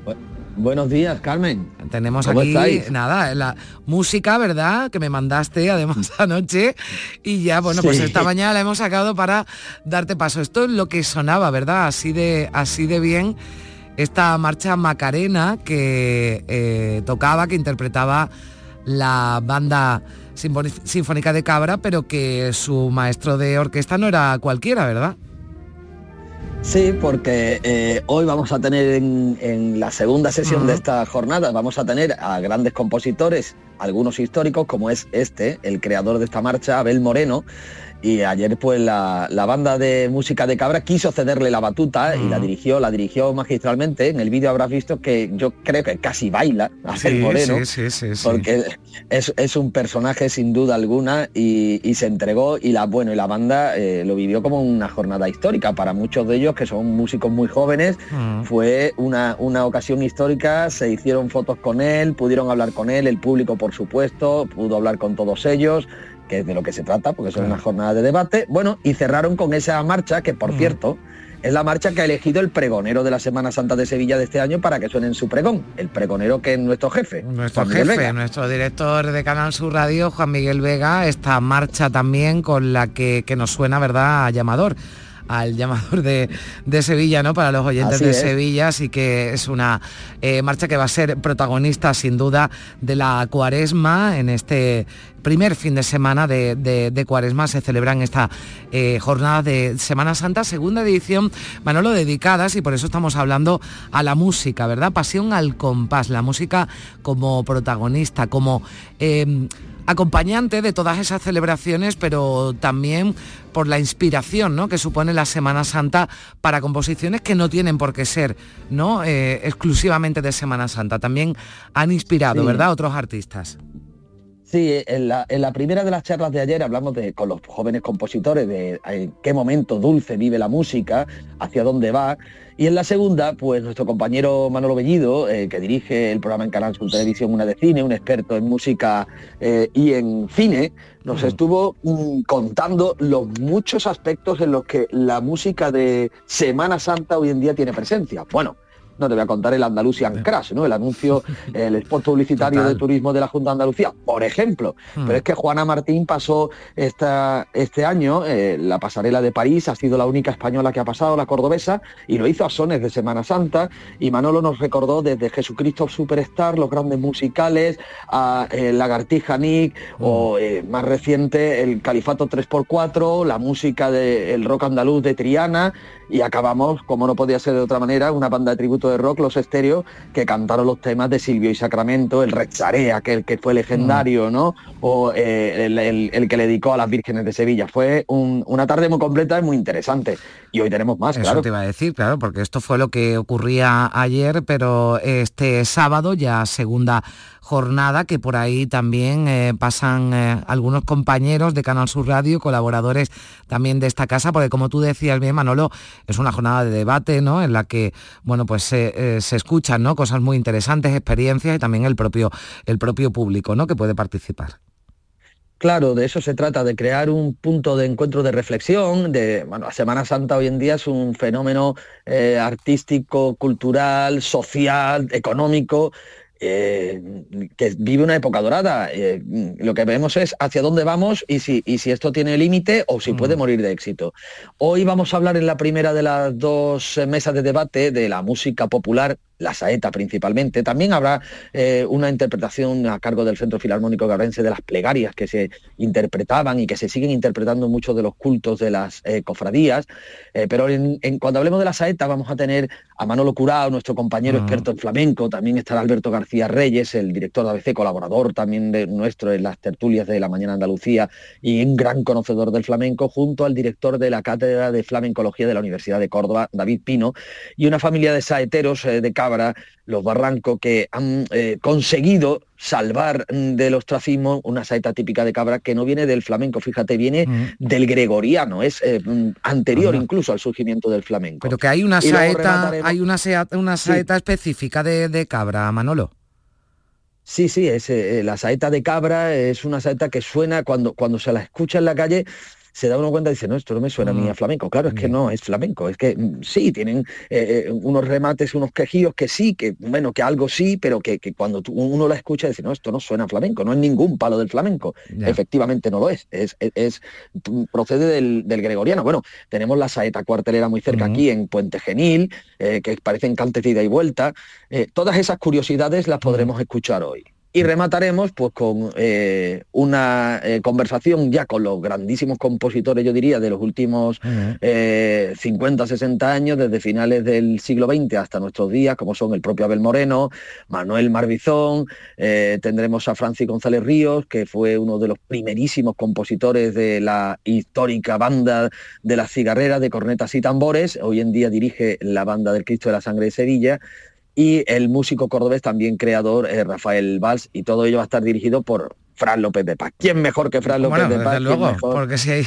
Buenos días, Carmen. Tenemos aquí, estáis? Nada, la música, ¿verdad?, que me mandaste además anoche y ya, bueno, sí. Pues esta mañana la hemos sacado para darte paso. Esto es lo que sonaba, ¿verdad?, así de bien, esta marcha Macarena que tocaba, que interpretaba la banda sinfónica de Cabra, pero que su maestro de orquesta no era cualquiera, ¿verdad? Sí, porque hoy vamos a tener en la segunda sesión de esta jornada, vamos a tener a grandes compositores, algunos históricos, como es el creador de esta marcha, Abel Moreno, y ayer pues la banda de música de Cabra quiso cederle la batuta y la dirigió magistralmente. En el vídeo habrás visto que yo creo que casi baila Abel Moreno, sí. Porque es un personaje sin duda alguna y se entregó y la banda lo vivió como una jornada histórica. Para muchos de ellos, que son músicos muy jóvenes, fue una ocasión histórica. Se hicieron fotos con él, pudieron hablar con él, el público por supuesto pudo hablar con todos ellos, que es de lo que se trata, porque son una jornada de debate. Bueno, y cerraron con esa marcha, que por cierto es la marcha que ha elegido el pregonero de la Semana Santa de Sevilla de este año para que suene en su pregón, el pregonero que es nuestro jefe. Nuestro jefe, nuestro director de Canal Sur Radio, Juan Miguel Vega. Esta marcha también con la que nos suena, ¿verdad?, al llamador de Sevilla, ¿no?, para los oyentes así de Sevilla. Así que es una marcha que va a ser protagonista sin duda de la Cuaresma. En este primer fin de semana de Cuaresma se celebran esta jornada de Semana Santa, segunda edición, Manolo, dedicadas, y por eso estamos hablando, a la música, ¿verdad? Pasión al compás, la música como protagonista, como acompañante de todas esas celebraciones, pero también por la inspiración, ¿no?, que supone la Semana Santa para composiciones que no tienen por qué ser, ¿no?, exclusivamente de Semana Santa. También han inspirado, ¿verdad?, otros artistas. Sí, en la primera de las charlas de ayer hablamos con los jóvenes compositores de en qué momento dulce vive la música, hacia dónde va. Y en la segunda, pues nuestro compañero Manolo Bellido, que dirige el programa en Canal Sur Televisión, Una de Cine, un experto en música y en cine, nos estuvo contando los muchos aspectos en los que la música de Semana Santa hoy en día tiene presencia. Bueno, no te voy a contar el Andalusian Crash, ¿no?, el anuncio, el spot publicitario de turismo de la Junta de Andalucía, por ejemplo. Pero es que Juana Martín pasó este año la pasarela de París, ha sido la única española que ha pasado, la cordobesa, y lo hizo a sones de Semana Santa. Y Manolo nos recordó desde Jesucristo Superstar, los grandes musicales, a Lagartija Nick, o más reciente, el Califato 3x4, la música del rock andaluz de Triana, y acabamos, como no podía ser de otra manera, una banda de tributo conjunto de rock, Los Estéreos, que cantaron los temas de Silvio y Sacramento, el Recharé, aquel que fue legendario, ¿no? O el que le dedicó a las Vírgenes de Sevilla. Fue una tarde muy completa y muy interesante. Y hoy tenemos más, claro. Eso te iba a decir, claro, porque esto fue lo que ocurría ayer, pero este sábado ya segunda jornada, que por ahí también pasan algunos compañeros de Canal Sur Radio, colaboradores también de esta casa, porque como tú decías bien, Manolo, es una jornada de debate, ¿no?, en la que, bueno, pues se escuchan, ¿no?, cosas muy interesantes, experiencias y también el propio público, ¿no?, que puede participar. Claro, de eso se trata, de crear un punto de encuentro, de reflexión. Bueno, Semana Santa hoy en día es un fenómeno artístico, cultural, social, económico, que vive una época dorada. Lo que vemos es hacia dónde vamos y si esto tiene límite o si puede morir de éxito. Hoy vamos a hablar en la primera de las dos mesas de debate de la música popular, la saeta principalmente. También habrá una interpretación a cargo del Centro Filarmónico Gabrense de las plegarias que se interpretaban y que se siguen interpretando muchos de los cultos de las cofradías. Pero cuando hablemos de la saeta vamos a tener a Manolo Curao, nuestro compañero experto en flamenco. También estará Alberto García Reyes, el director de ABC, colaborador también de nuestro en las tertulias de La Mañana Andalucía y un gran conocedor del flamenco, junto al director de la Cátedra de Flamencología de la Universidad de Córdoba, David Pino, y una familia de saeteros de Cabra, Los Barrancos, que han conseguido salvar del ostracismo una saeta típica de Cabra que no viene del flamenco, fíjate, viene del gregoriano, es anterior incluso al surgimiento del flamenco. Pero que hay una saeta específica de Cabra, Manolo. Sí, es, la saeta de Cabra es una saeta que suena cuando se la escucha en la calle. Se da uno cuenta y dice, no, esto no me suena a mí a flamenco. Claro, es que no es flamenco. Es que sí, tienen unos remates, unos quejíos que sí, que bueno, que algo sí, pero que cuando uno la escucha dice, no, esto no suena a flamenco, no es ningún palo del flamenco. Yeah. Efectivamente no lo es. Procede del gregoriano. Bueno, tenemos la saeta cuartelera muy cerca aquí en Puente Genil, que parecen cantes de ida y vuelta. Todas esas curiosidades las podremos escuchar hoy. Y remataremos pues con una conversación ya con los grandísimos compositores, yo diría, de los últimos 50, 60 años, desde finales del siglo XX hasta nuestros días, como son el propio Abel Moreno, Manuel Marbizón, tendremos a Francis González Ríos, que fue uno de los primerísimos compositores de la histórica banda de las cigarreras, de cornetas y tambores, hoy en día dirige la banda del Cristo de la Sangre de Sevilla, y el músico cordobés también creador, Rafael Valls, y todo ello va a estar dirigido por Fran López de Paz. ¿Quién mejor que Fran López de Paz? Desde luego, porque si hay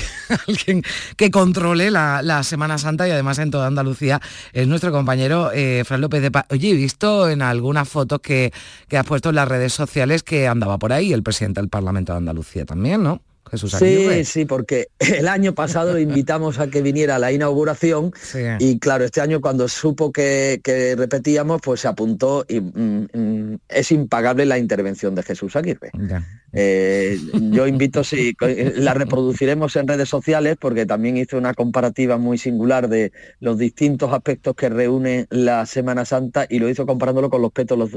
alguien que controle la Semana Santa y además en toda Andalucía es nuestro compañero Fran López de Paz. Oye, he visto en algunas fotos que has puesto en las redes sociales que andaba por ahí el presidente del Parlamento de Andalucía también, ¿no? Jesús Aguirre. Sí, porque el año pasado lo invitamos a que viniera a la inauguración y claro, este año cuando supo que repetíamos, pues se apuntó y es impagable la intervención de Jesús Aguirre. Yo invito, sí, la reproduciremos en redes sociales porque también hizo una comparativa muy singular de los distintos aspectos que reúne la Semana Santa y lo hizo comparándolo con los pétalos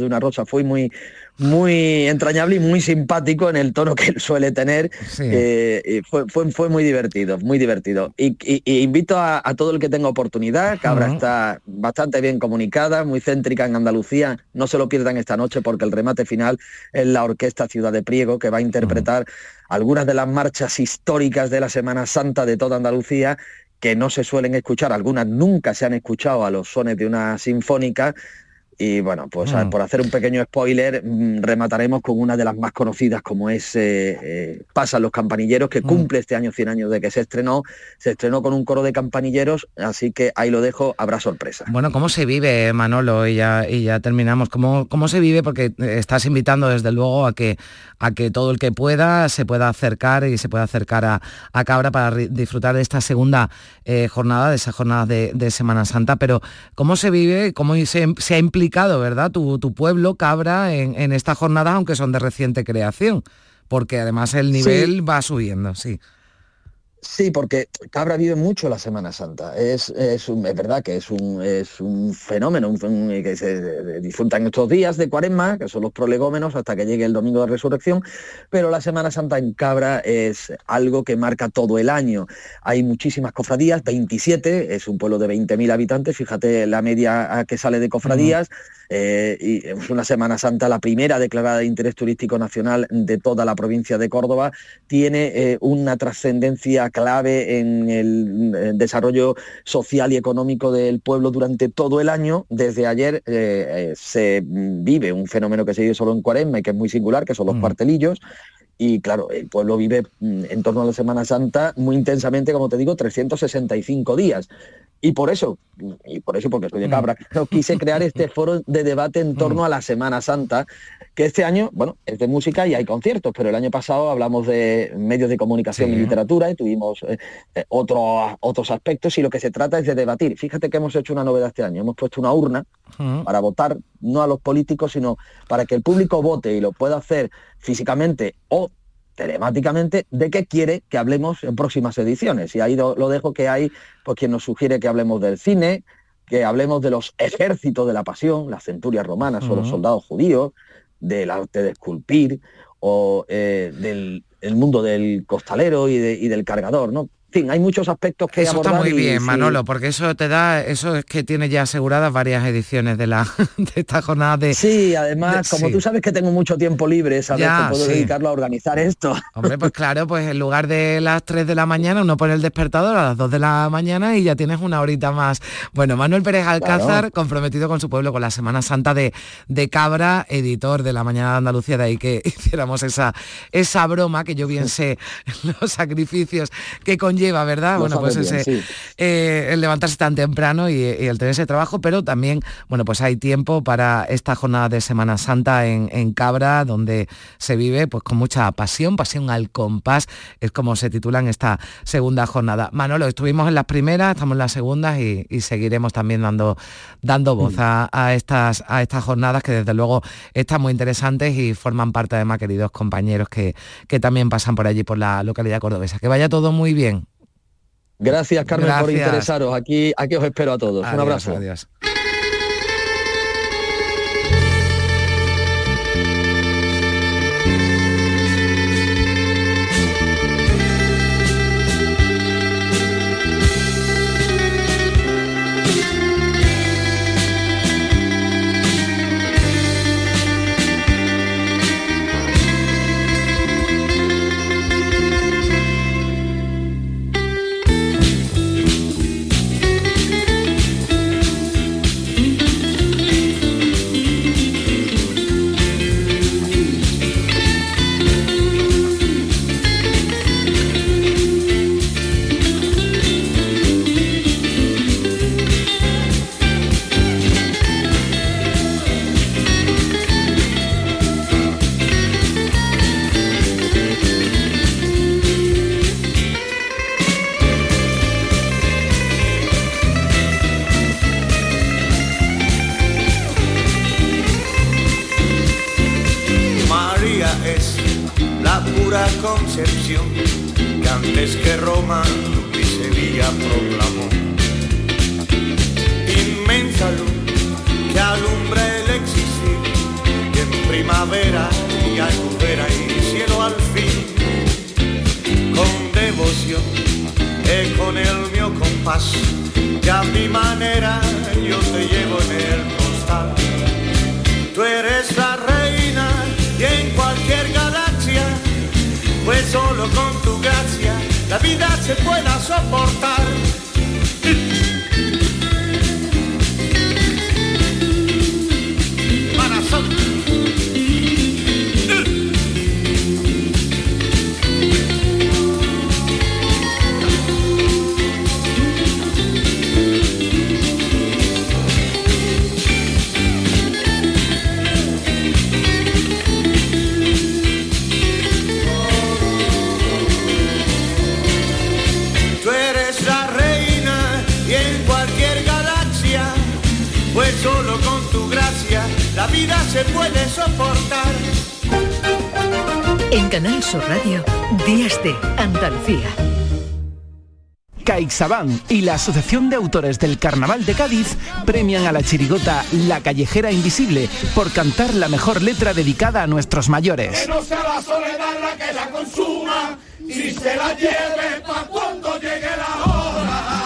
de una rosa. Fue muy, muy entrañable y muy simpático en el tono que él suele tener. Fue muy divertido. Y invito a todo el que tenga oportunidad. Cabra está bastante bien comunicada, muy céntrica en Andalucía. No se lo pierdan esta noche porque el remate final es la Orquesta Ciudad de Priego, que va a interpretar algunas de las marchas históricas de la Semana Santa de toda Andalucía, que no se suelen escuchar, algunas nunca se han escuchado a los sones de una sinfónica. Y bueno, pues por hacer un pequeño spoiler, remataremos con una de las más conocidas, como es Pasan los campanilleros, que cumple este año 100 años de que se estrenó con un coro de campanilleros, así que ahí lo dejo, habrá sorpresa. Bueno, ¿cómo se vive, Manolo? Y ya terminamos. ¿Cómo se vive? Porque estás invitando desde luego a que todo el que pueda se pueda acercar a Cabra para disfrutar de esta segunda jornada, de esa jornada de Semana Santa, pero ¿cómo se vive? ¿Cómo se ha implicado, verdad, tu pueblo, Cabra, en estas jornadas, aunque son de reciente creación? Porque además el nivel va subiendo, sí. Sí, porque Cabra vive mucho la Semana Santa. Es verdad que es un fenómeno que se disfruta en estos días de Cuaresma, que son los prolegómenos, hasta que llegue el Domingo de Resurrección, pero la Semana Santa en Cabra es algo que marca todo el año. Hay muchísimas cofradías, 27, es un pueblo de 20.000 habitantes, fíjate la media que sale de cofradías, y es una Semana Santa, la primera declarada de interés turístico nacional de toda la provincia de Córdoba, tiene una trascendencia clave en el desarrollo social y económico del pueblo durante todo el año. Desde ayer se vive un fenómeno que se vive solo en Cuaresma y que es muy singular, que son los cuartelillos. Y claro, el pueblo vive en torno a la Semana Santa muy intensamente, como te digo, 365 días. Y por eso, porque soy de Cabra, quise crear este foro de debate en torno a la Semana Santa, que este año, bueno, es de música y hay conciertos, pero el año pasado hablamos de medios de comunicación y literatura y tuvimos otros aspectos, y lo que se trata es de debatir. Fíjate que hemos hecho una novedad este año, hemos puesto una urna para votar, no a los políticos, sino para que el público vote y lo pueda hacer físicamente o telemáticamente, de qué quiere que hablemos en próximas ediciones. Y ahí lo dejo, que hay pues quien nos sugiere que hablemos del cine, que hablemos de los ejércitos de la pasión, las centurias romanas o los soldados judíos, del arte de esculpir o del mundo del costalero y del cargador, ¿no? En fin, hay muchos aspectos que eso abordar. Eso está muy bien, Manolo, porque eso te da, eso es que tiene ya aseguradas varias ediciones de esta jornada de... Sí, además, tú sabes que tengo mucho tiempo libre, ¿sabes? Ya, que puedo dedicarlo a organizar esto. Hombre, pues claro, pues en lugar de las 3 de la mañana, uno pone el despertador a las 2 de la mañana y ya tienes una horita más. Bueno, Manuel Pérez Alcázar, comprometido con su pueblo, con la Semana Santa de Cabra, editor de La Mañana de Andalucía, de ahí que hiciéramos esa broma, que yo bien sé los sacrificios que conlleva, ¿verdad? Bueno, pues bien, el levantarse tan temprano y el tener ese trabajo, pero también, bueno, pues hay tiempo para esta jornada de Semana Santa en Cabra, donde se vive pues con mucha pasión al compás, es como se titula en esta segunda jornada. Manolo, estuvimos en las primeras, estamos en las segundas y seguiremos también dando voz a estas jornadas, que desde luego están muy interesantes y forman parte, además, queridos compañeros que también pasan por allí, por la localidad cordobesa. Que vaya todo muy bien. Gracias, Carmen, por interesaros. Aquí os espero a todos. Adiós, un abrazo. Adiós. Canal Sur Radio, Días de Andalucía. Caixabán y la Asociación de Autores del Carnaval de Cádiz premian a la chirigota La Callejera Invisible por cantar la mejor letra dedicada a nuestros mayores. Que no sea la soledad la que la consuma y se la lleve pa' cuando llegue la hora.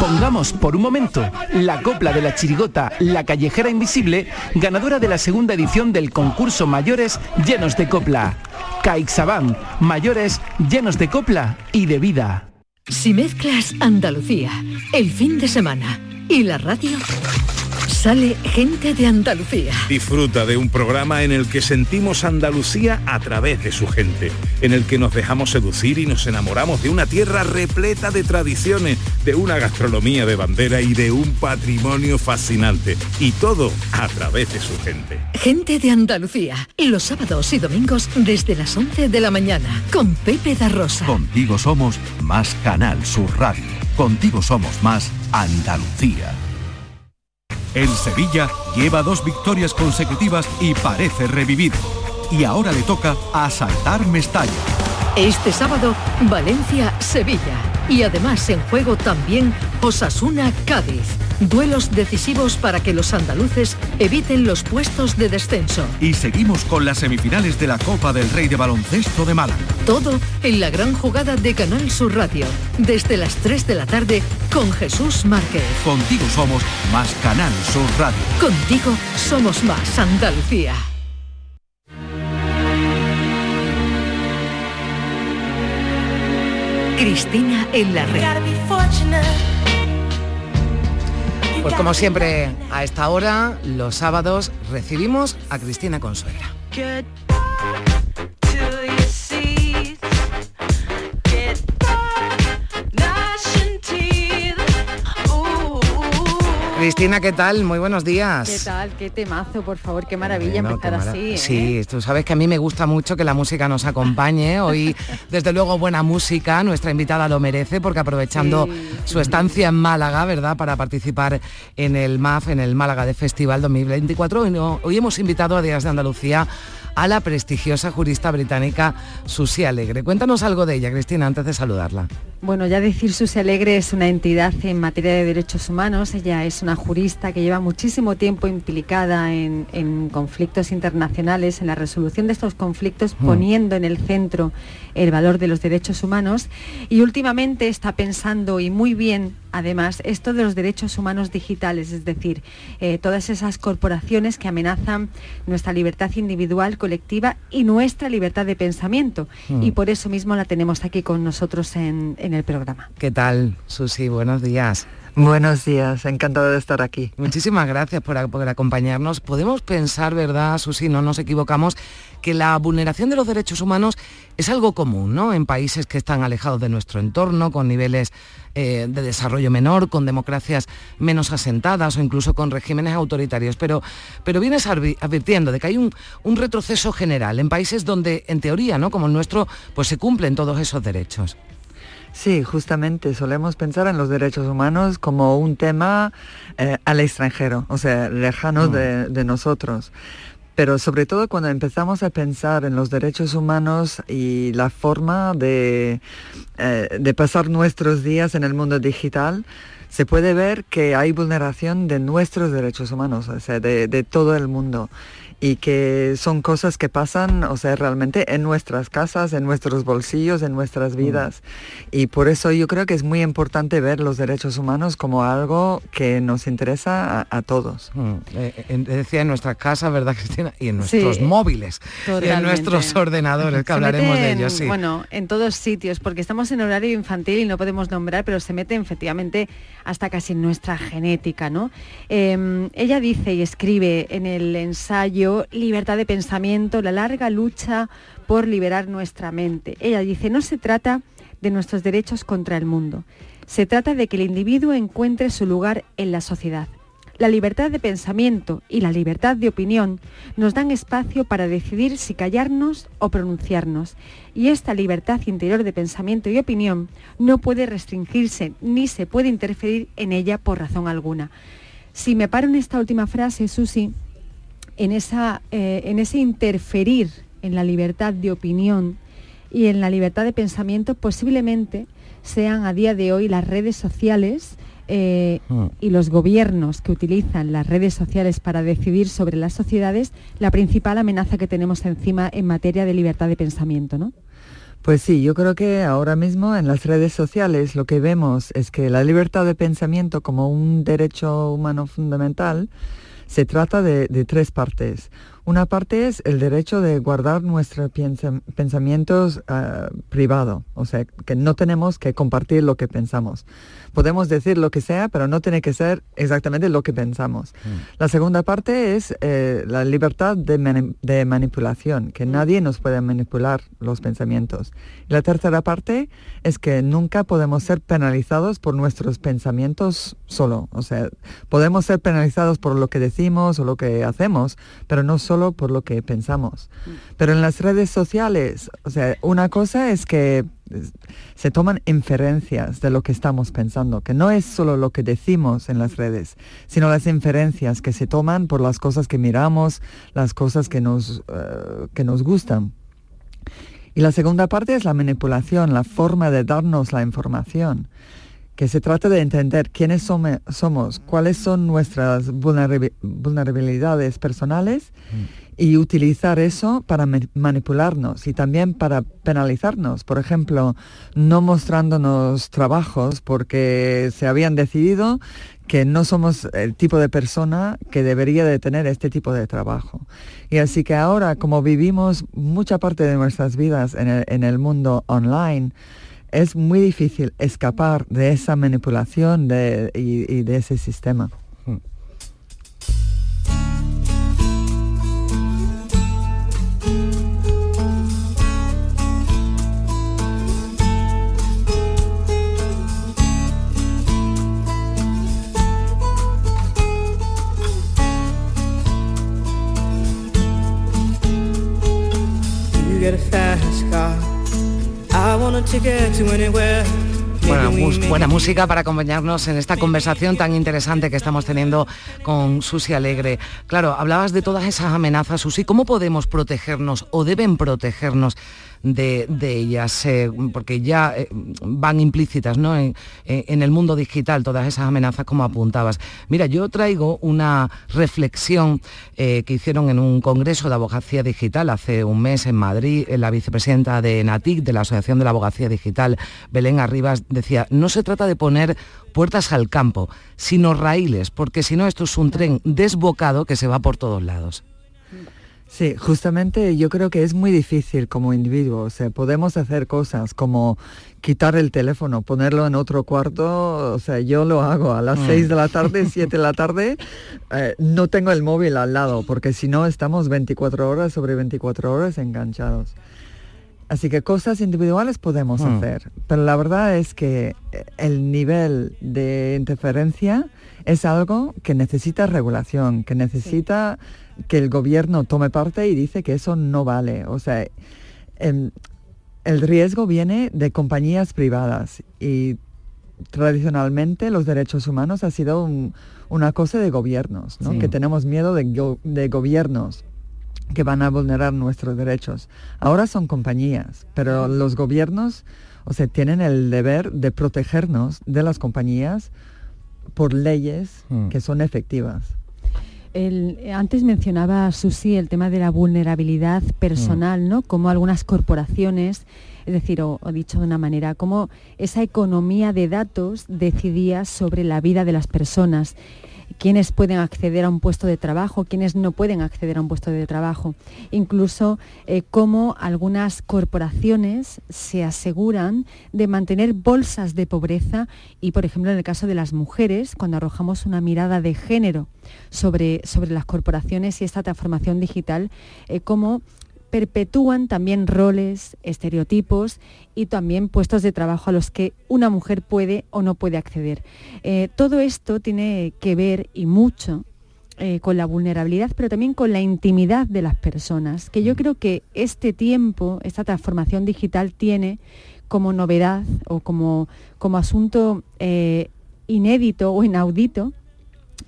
Pongamos por un momento la copla de la chirigota La Callejera Invisible, ganadora de la segunda edición del concurso Mayores Llenos de Copla. Caixabán, Mayores Llenos de Copla y de Vida. Si mezclas Andalucía, el fin de semana y la radio, sale Gente de Andalucía. Disfruta de un programa en el que sentimos Andalucía a través de su gente, en el que nos dejamos seducir y nos enamoramos de una tierra repleta de tradiciones, de una gastronomía de bandera y de un patrimonio fascinante. Y todo a través de su gente. Gente de Andalucía, los sábados y domingos desde las 11 de la mañana, con Pepe da Rosa. Contigo somos más Canal Sur Radio. Contigo somos más Andalucía. El Sevilla lleva 2 victorias consecutivas y parece revivido. Y ahora le toca asaltar Mestalla. Este sábado, Valencia-Sevilla. Y además en juego también Osasuna-Cádiz. Duelos decisivos para que los andaluces eviten los puestos de descenso. Y seguimos con las semifinales de la Copa del Rey de Baloncesto de Málaga. Todo en la gran jugada de Canal Sur Radio. Desde las 3 de la tarde con Jesús Márquez. Contigo somos más Canal Sur Radio. Contigo somos más Andalucía. Cristina en la Red. Pues como siempre, a esta hora, los sábados, recibimos a Cristina Consuegra. Cristina, ¿qué tal? Muy buenos días. ¿Qué tal? Qué temazo, por favor, qué maravilla empezar así. Sí, tú sabes que a mí me gusta mucho que la música nos acompañe. Hoy, desde luego, buena música. Nuestra invitada lo merece porque aprovechando su estancia en Málaga, ¿verdad?, para participar en el MAF, en el Málaga de Festival 2024. Hoy hemos invitado a Días de Andalucía a la prestigiosa jurista británica Susie Alegre. Cuéntanos algo de ella, Cristina, antes de saludarla. Bueno, ya decir, Susie Alegre es una entidad en materia de derechos humanos. Ella es una jurista que lleva muchísimo tiempo implicada en conflictos internacionales, en la resolución de estos conflictos, poniendo en el centro el valor de los derechos humanos. Y últimamente está pensando, y muy bien, además, esto de los derechos humanos digitales, es decir, todas esas corporaciones que amenazan nuestra libertad individual, colectiva y nuestra libertad de pensamiento. Y por eso mismo la tenemos aquí con nosotros en el programa. ¿Qué tal, Susi? Buenos días. Buenos días, encantado de estar aquí. Muchísimas gracias por acompañarnos. Podemos pensar, ¿verdad, Susi? No nos equivocamos, que la vulneración de los derechos humanos es algo común, ¿no?, en países que están alejados de nuestro entorno, con niveles de desarrollo menor, con democracias menos asentadas o incluso con regímenes autoritarios. Pero vienes advirtiendo de que hay un retroceso general en países donde, en teoría, ¿no?, como el nuestro, pues se cumplen todos esos derechos. Sí, justamente solemos pensar en los derechos humanos como un tema al extranjero, o sea, lejano de nosotros. Pero sobre todo cuando empezamos a pensar en los derechos humanos y la forma de pasar nuestros días en el mundo digital, se puede ver que hay vulneración de nuestros derechos humanos, o sea, de todo el mundo. Y que son cosas que pasan, o sea, realmente en nuestras casas, en nuestros bolsillos, en nuestras vidas. Y por eso yo creo que es muy importante ver los derechos humanos como algo que nos interesa a todos. Decía en nuestras casas, ¿verdad, Cristina? Y en nuestros móviles, totalmente. Y en nuestros ordenadores, que hablaremos de ellos. Sí. Bueno, en todos sitios, porque estamos en horario infantil y no podemos nombrar, pero se mete efectivamente hasta casi en nuestra genética, ¿no? Ella dice y escribe en el ensayo Libertad de pensamiento, la larga lucha por liberar nuestra mente. Ella dice, no se trata de nuestros derechos contra el mundo, se trata de que el individuo encuentre su lugar en la sociedad. La libertad de pensamiento y la libertad de opinión nos dan espacio para decidir si callarnos o pronunciarnos. Y esta libertad interior de pensamiento y opinión no puede restringirse ni se puede interferir en ella por razón alguna. Si me paro en esta última frase, Susi, en ese interferir en la libertad de opinión y en la libertad de pensamiento, posiblemente sean a día de hoy las redes sociales y los gobiernos que utilizan las redes sociales para decidir sobre las sociedades la principal amenaza que tenemos encima en materia de libertad de pensamiento, ¿no? Pues sí, yo creo que ahora mismo en las redes sociales lo que vemos es que la libertad de pensamiento como un derecho humano fundamental se trata de tres partes. Una parte es el derecho de guardar nuestros pensamientos privado, o sea, que no tenemos que compartir lo que pensamos. Podemos decir lo que sea, pero no tiene que ser exactamente lo que pensamos. La segunda parte es la libertad de manipulación, que nadie nos puede manipular los pensamientos. Y la tercera parte es que nunca podemos ser penalizados por nuestros pensamientos solo. O sea, podemos ser penalizados por lo que decimos o lo que hacemos, pero no solo por lo que pensamos. Pero en las redes sociales, o sea, una cosa es que se toman inferencias de lo que estamos pensando, que no es solo lo que decimos en las redes, sino las inferencias que se toman por las cosas que miramos, las cosas que nos gustan. Y la segunda parte es la manipulación, la forma de darnos la información, que se trata de entender quiénes somos, cuáles son nuestras vulnerabilidades personales y utilizar eso para manipularnos y también para penalizarnos. Por ejemplo, no mostrándonos trabajos porque se habían decidido que no somos el tipo de persona que debería de tener este tipo de trabajo. Y así que ahora, como vivimos mucha parte de nuestras vidas en el mundo online, es muy difícil escapar de esa manipulación y de ese sistema. Bueno, buena música para acompañarnos en esta conversación tan interesante que estamos teniendo con Susie Alegre. Claro, hablabas de todas esas amenazas, Susie. ¿Cómo podemos protegernos o deben protegernos de ellas? Porque ya van implícitas, ¿no?, en el mundo digital, todas esas amenazas como apuntabas. Mira, yo traigo una reflexión que hicieron en un congreso de Abogacía Digital hace un mes en Madrid. La vicepresidenta de NATIC, de la Asociación de la Abogacía Digital, Belén Arribas, decía: no se trata de poner puertas al campo, sino raíles, porque si no esto es un tren desbocado que se va por todos lados. Sí, justamente yo creo que es muy difícil como individuos. O sea, podemos hacer cosas como quitar el teléfono, ponerlo en otro cuarto. O sea, yo lo hago a las 6 de la tarde, 7 de la tarde. No tengo el móvil al lado, porque si no estamos 24 horas sobre 24 horas enganchados. Así que cosas individuales podemos hacer, pero la verdad es que el nivel de interferencia es algo que necesita regulación, que necesita que el gobierno tome parte y dice que eso no vale. O sea, el riesgo viene de compañías privadas y tradicionalmente los derechos humanos ha sido una cosa de gobiernos, ¿no? Sí. Que tenemos miedo de gobiernos que van a vulnerar nuestros derechos. Ahora son compañías, pero los gobiernos, o sea, tienen el deber de protegernos de las compañías por leyes que son efectivas. Antes mencionaba, Susie, el tema de la vulnerabilidad personal, ¿no? Como algunas corporaciones, es decir, o dicho de una manera, como esa economía de datos decidía sobre la vida de las personas. Quiénes pueden acceder a un puesto de trabajo, quiénes no pueden acceder a un puesto de trabajo. Incluso cómo algunas corporaciones se aseguran de mantener bolsas de pobreza y, por ejemplo, en el caso de las mujeres, cuando arrojamos una mirada de género sobre las corporaciones y esta transformación digital, cómo perpetúan también roles, estereotipos y también puestos de trabajo a los que una mujer puede o no puede acceder. Todo esto tiene que ver, y mucho, con la vulnerabilidad, pero también con la intimidad de las personas, que yo creo que este tiempo, esta transformación digital tiene como novedad o como asunto inédito o inaudito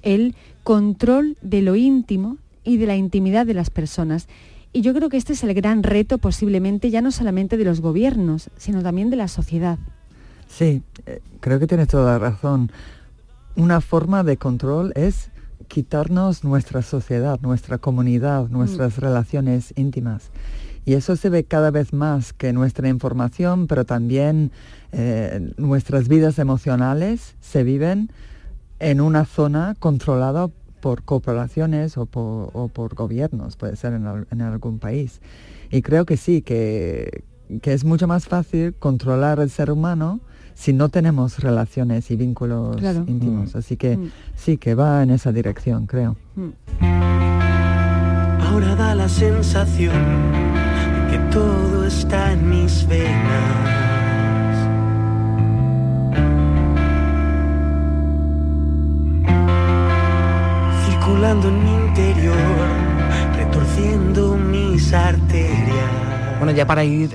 el control de lo íntimo y de la intimidad de las personas. Y yo creo que este es el gran reto posiblemente ya no solamente de los gobiernos, sino también de la sociedad. Sí, creo que tienes toda la razón. Una forma de control es quitarnos nuestra sociedad, nuestra comunidad, nuestras relaciones íntimas. Y eso se ve cada vez más, que nuestra información, pero también nuestras vidas emocionales se viven en una zona controlada por corporaciones o por gobiernos, puede ser en algún país. Y creo que sí, que es mucho más fácil controlar el ser humano si no tenemos relaciones y vínculos íntimos. Así que sí, que va en esa dirección, creo. Ahora da la sensación que todo está en mis venas. Circulando en mi interior, retorciendo mis arterias. Bueno, ya para ir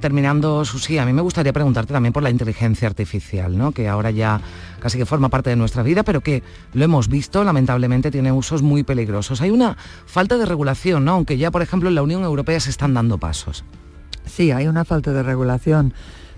terminando, Susi, a mí me gustaría preguntarte también por la inteligencia artificial, ¿no? Que ahora ya casi que forma parte de nuestra vida, pero que lo hemos visto, lamentablemente tiene usos muy peligrosos. Hay una falta de regulación, ¿no? Aunque ya, por ejemplo, en la Unión Europea se están dando pasos. Sí, hay una falta de regulación,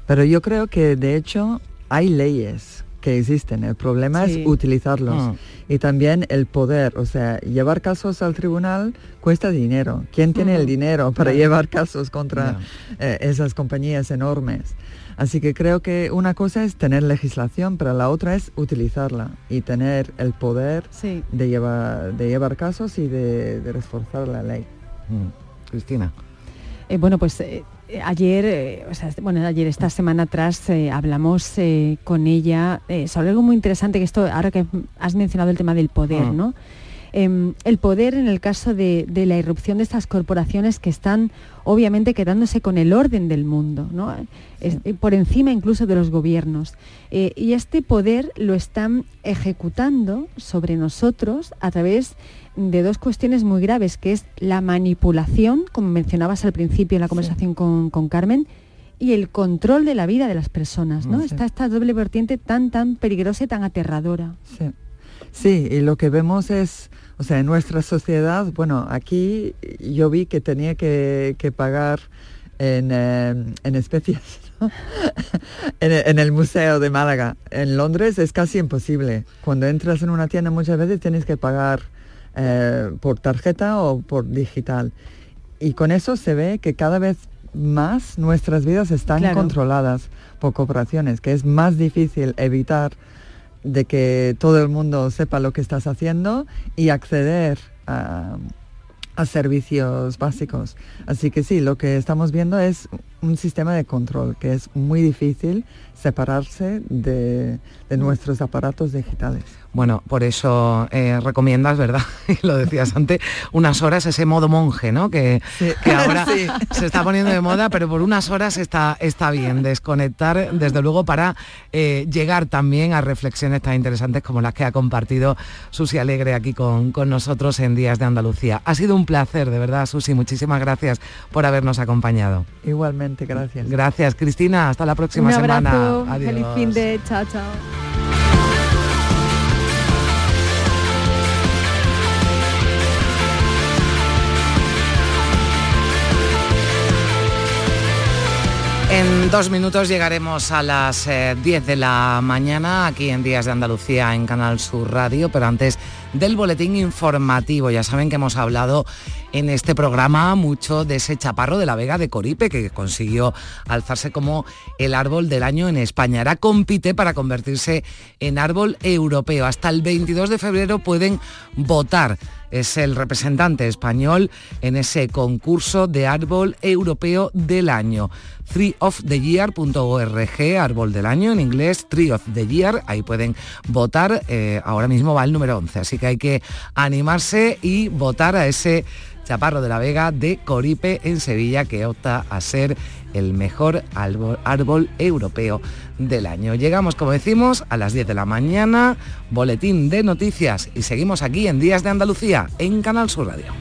pero yo creo que, de hecho, hay leyes que existen. El problema es utilizarlos y también el poder. O sea, llevar casos al tribunal cuesta dinero. ¿Quién tiene el dinero para llevar casos contra esas compañías enormes? Así que creo que una cosa es tener legislación, pero la otra es utilizarla y tener el poder de llevar casos y de reforzar la ley. Cristina. Bueno, pues esta semana atrás hablamos con ella sobre algo muy interesante, que esto, ahora que has mencionado el tema del poder, ¿no? El poder en el caso de la irrupción de estas corporaciones que están obviamente quedándose con el orden del mundo, ¿no? Por encima incluso de los gobiernos. Y este poder lo están ejecutando sobre nosotros a través de dos cuestiones muy graves, que es la manipulación, como mencionabas al principio en la conversación con Carmen, y el control de la vida de las personas, ¿no? Está esta doble vertiente tan peligrosa y tan aterradora. Sí, y lo que vemos es, o sea, en nuestra sociedad, bueno, aquí yo vi que tenía que pagar en especies, ¿no? en el Museo de Málaga. En Londres es casi imposible. Cuando entras en una tienda muchas veces tienes que pagar por tarjeta o por digital. Y con eso se ve que cada vez más nuestras vidas están controladas por corporaciones, que es más difícil evitar de que todo el mundo sepa lo que estás haciendo y acceder a servicios básicos. Así que sí, lo que estamos viendo es un sistema de control que es muy difícil separarse de nuestros aparatos digitales. Bueno, por eso recomiendas, ¿verdad? Y lo decías antes, unas horas ese modo monje, ¿no? Que ahora se está poniendo de moda, pero por unas horas está bien desconectar, desde luego, para llegar también a reflexiones tan interesantes como las que ha compartido Susi Alegre aquí con nosotros en Días de Andalucía. Ha sido un placer, de verdad, Susi, muchísimas gracias por habernos acompañado. Igualmente, gracias. Gracias, Cristina, hasta la próxima semana. Adiós. Feliz fin de... Chao, chao. En 2 minutos llegaremos a las 10 de la mañana aquí en Días de Andalucía en Canal Sur Radio, pero antes del boletín informativo. Ya saben que hemos hablado en este programa mucho de ese chaparro de la Vega de Coripe, que consiguió alzarse como el árbol del año en España. Ahora compite para convertirse en árbol europeo. Hasta el 22 de febrero pueden votar. Es el representante español en ese concurso de árbol europeo del año. treeoftheyear.org, árbol del año, en inglés Tree of the Year, ahí pueden votar. Ahora mismo va el número 11, así que hay que animarse y votar a ese chaparro de la Vega de Coripe en Sevilla, que opta a ser el mejor árbol europeo del año. Llegamos, como decimos, a las 10 de la mañana, boletín de noticias, y seguimos aquí en Días de Andalucía, en Canal Sur Radio.